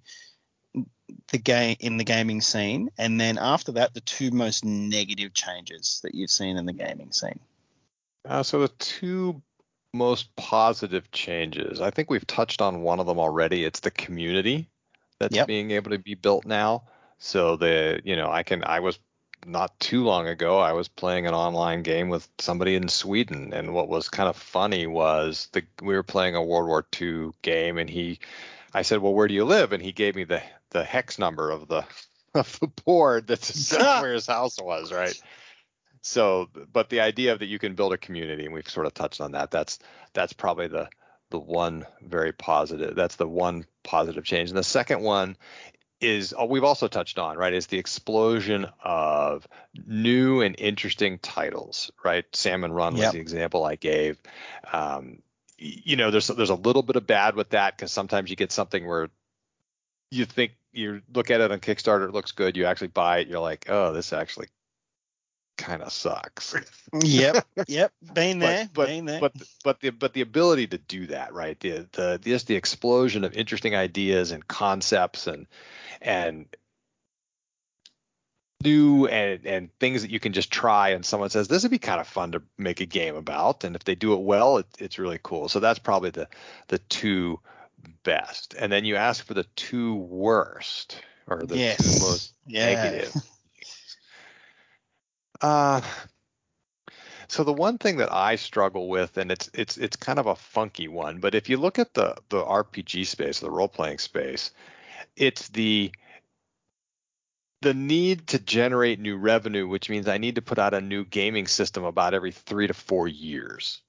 the game in the gaming scene, and then after that, the two most negative changes that you've seen in the gaming scene? Uh, so the two most positive changes, I think we've touched on one of them already. It's the community that's yep. being able to be built now. So the you know I can I was not too long ago I was playing an online game with somebody in Sweden, and what was kind of funny was the we were playing a World War Two game, and he I said, well, where do you live? And he gave me the the hex number of the of the board that's where his house was, right? So, but the idea of that you can build a community, and we've sort of touched on that. That's that's probably the the one very positive. That's the one positive change. And the second one is oh, we've also touched on, right? Is the explosion of new and interesting titles, right? Salmon Run was yep. the example I gave. Um, you know, there's there's a little bit of bad with that, because sometimes you get something where you think you look at it on Kickstarter, it looks good, you actually buy it, you're like, oh, this actually kind of sucks. Yep, yep, been there, but, but, been there. But but the but the ability to do that, right? The the just the explosion of interesting ideas and concepts and and new and and things that you can just try, and someone says this would be kind of fun to make a game about, and if they do it well, it, it's really cool. So that's probably the the two best. And then you ask for the two worst, or the yes. two most yeah. negative. Uh, so the one thing that I struggle with, and it's it's it's kind of a funky one, but if you look at the the R P G space, the role-playing space, it's the the need to generate new revenue, which means I need to put out a new gaming system about every three to four years.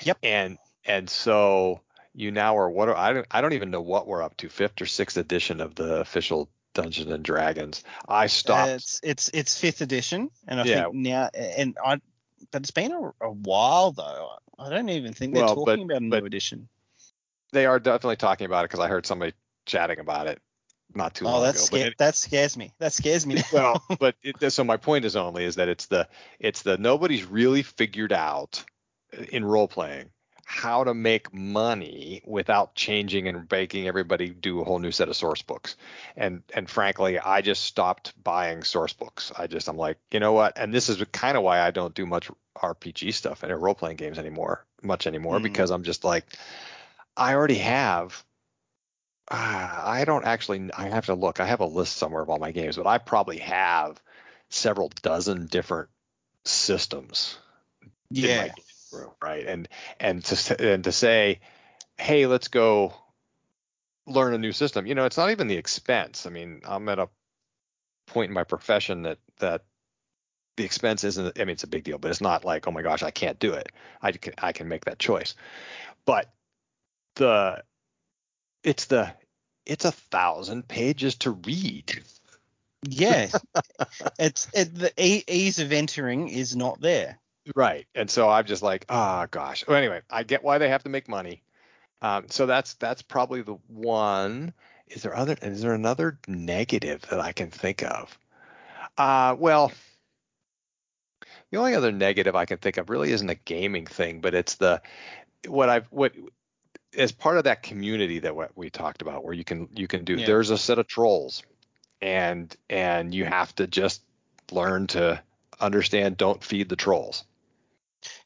Yep. And and so you now are what are, I don't I don't even know what we're up to, fifth or sixth edition of the official Dungeons and Dragons. I stopped. Uh, it's, it's it's fifth edition, and I yeah. think now, and I, but it's been a, a while though. I don't even think they're well, talking but, about a new edition. They are definitely talking about it, because I heard somebody chatting about it not too oh, long that's ago. Sca- but it, that scares me. That scares me. Now. Well, but it, so my point is only is that it's the it's the nobody's really figured out in role playing how to make money without changing and making everybody do a whole new set of source books. And and frankly, I just stopped buying source books. I just, I'm like, you know what? And this is kind of why I don't do much R P G stuff and role-playing games anymore, much anymore, mm-hmm. because I'm just like, I already have, uh, I don't actually, I have to look, I have a list somewhere of all my games, but I probably have several dozen different systems. Yeah. In my room, right, and and to and to say, hey, let's go learn a new system. You know, it's not even the expense. I mean, I'm at a point in my profession that that the expense isn't. I mean, it's a big deal, but it's not like, oh my gosh, I can't do it. I can I can make that choice. But the it's the it's a thousand pages to read. Yeah, it's it, the ease of entering is not there. Right. And so I'm just like, ah, oh, gosh. Well, anyway, I get why they have to make money. Um, so that's that's probably the one. Is there other? Is there another negative that I can think of? Uh, well, the only other negative I can think of really isn't a gaming thing, but it's the what I've what as part of that community that what we talked about, where you can you can do. Yeah. There's a set of trolls, and and you have to just learn to understand. Don't feed the trolls.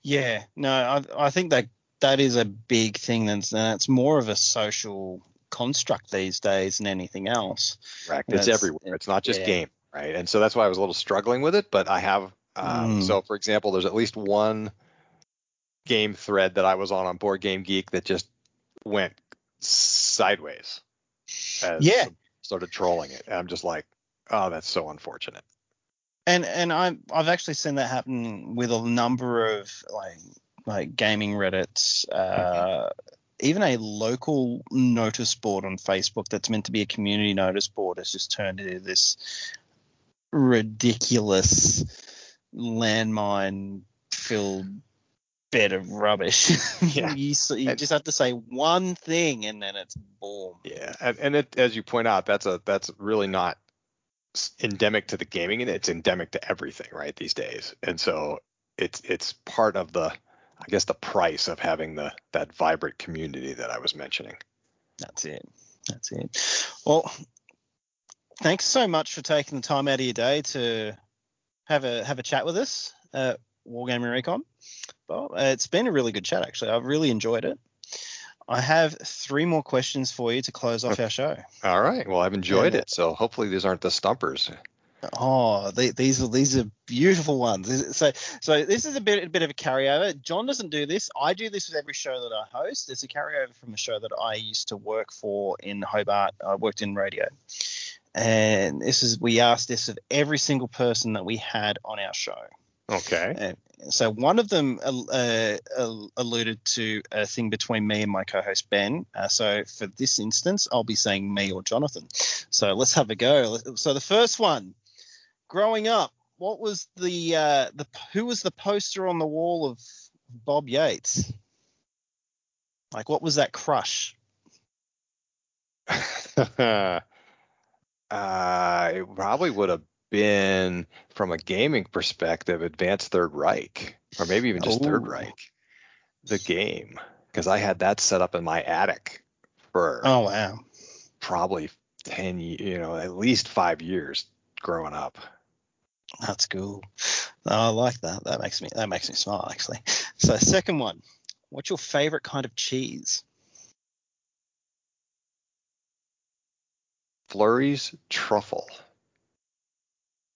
Yeah, no, I, I think that that is a big thing. That's that's more of a social construct these days than anything else. Correct. It's everywhere. It's not just yeah. game, right? And so that's why I was a little struggling with it. But I have. Um, mm. So, for example, there's at least one game thread that I was on on Board Game Geek that just went sideways. As yeah. Started trolling it, and I'm just like, oh, that's so unfortunate. And and I I've actually seen that happen with a number of like like gaming Reddits, uh, even a local notice board on Facebook that's meant to be a community notice board has just turned into this ridiculous landmine filled bed of rubbish. Yeah. you you and, just have to say one thing, and then it's boom. Yeah, and and it, as you point out, that's a that's really not endemic to the gaming, and it's endemic to everything right these days. And so it's it's part of the I guess the price of having the that vibrant community that I was mentioning. That's it. That's it. Well, thanks so much for taking the time out of your day to have a have a chat with us at Wargaming Recon. Well, it's been a really good chat, actually. I've really enjoyed it. I have three more questions for you to close off our show. All right. Well, I've enjoyed yeah. it, so hopefully these aren't the stumpers. Oh, they, these are these are beautiful ones. So, so this is a bit a bit of a carryover. John doesn't do this. I do this with every show that I host. It's a carryover from a show that I used to work for in Hobart. I worked in radio, and this is we asked this of every single person that we had on our show. Okay. And so one of them uh, alluded to a thing between me and my co-host Ben. Uh, so for this instance, I'll be saying me or Jonathan. So let's have a go. So the first one. Growing up, what was the uh, the who was the poster on the wall of Bob Yates? Like, what was that crush? uh, it probably would have been, from a gaming perspective, Advanced Third Reich, or maybe even just Ooh. Third Reich, the game, because I had that set up in my attic for oh wow, probably ten you know at least five years growing up. That's cool. No, I like that. That makes me that makes me smile, actually. So second one, what's your favorite kind of cheese? Flurry's truffle.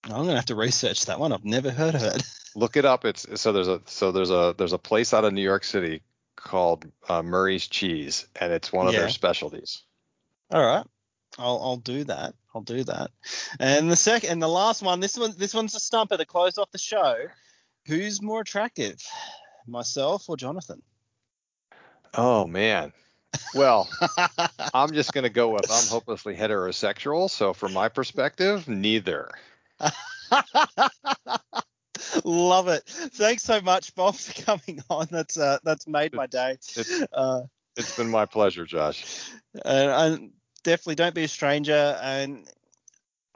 I'm gonna have to research that one. I've never heard of it. Look it up. It's so there's a so there's a there's a place out of New York City called uh, Murray's Cheese, and it's one of yeah. their specialties. All right, I'll I'll do that. I'll do that. And the second and the last one, this one this one's a stumper to close off the show. Who's more attractive, myself or Jonathan? Oh man. Well, I'm just gonna go with I'm hopelessly heterosexual, so from my perspective, neither. Love it. Thanks so much, Bob, for coming on. That's uh, that's made my day. It's, uh, it's been my pleasure, Josh. And, and definitely don't be a stranger, and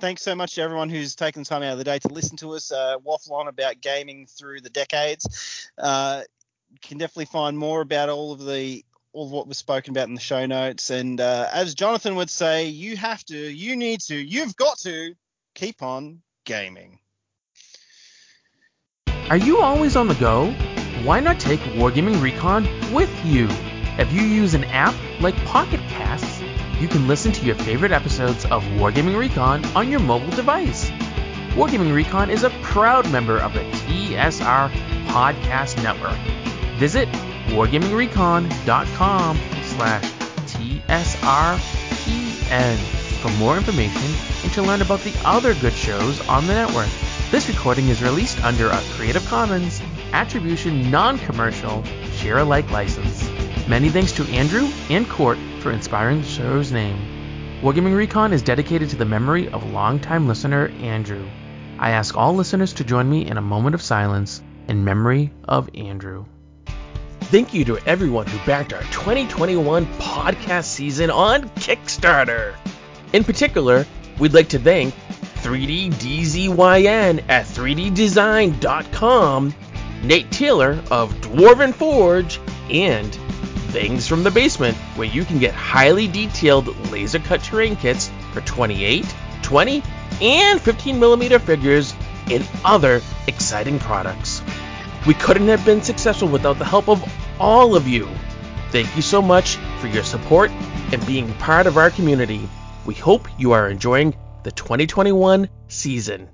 thanks so much to everyone who's taken time out of the day to listen to us uh, waffle on about gaming through the decades. Uh, you can definitely find more about all of the all of what was spoken about in the show notes, and uh, as Jonathan would say, you have to, you need to, you've got to keep on gaming. Are you always on the go? Why not take Wargaming Recon with you? If you use an app like Pocket Casts, you can listen to your favorite episodes of Wargaming Recon on your mobile device. Wargaming Recon is a proud member of the T S R Podcast Network. Visit wargamingrecon.com slash TSRPN for more information and to learn about the other good shows on the network. This recording is released under a Creative Commons Attribution Non-Commercial Share-alike license. Many thanks to Andrew and Court for inspiring the show's name. Wargaming Recon is dedicated to the memory of longtime listener Andrew. I ask all listeners to join me in a moment of silence in memory of Andrew. Thank you to everyone who backed our twenty twenty-one podcast season on Kickstarter. In particular, we'd like to thank three D D Z Y N at three D design dot com, Nate Taylor of Dwarven Forge, and Things from the Basement, where you can get highly detailed laser-cut terrain kits for twenty-eight, twenty, and fifteen millimeter figures and other exciting products. We couldn't have been successful without the help of all of you. Thank you so much for your support and being part of our community. We hope you are enjoying the twenty twenty-one season.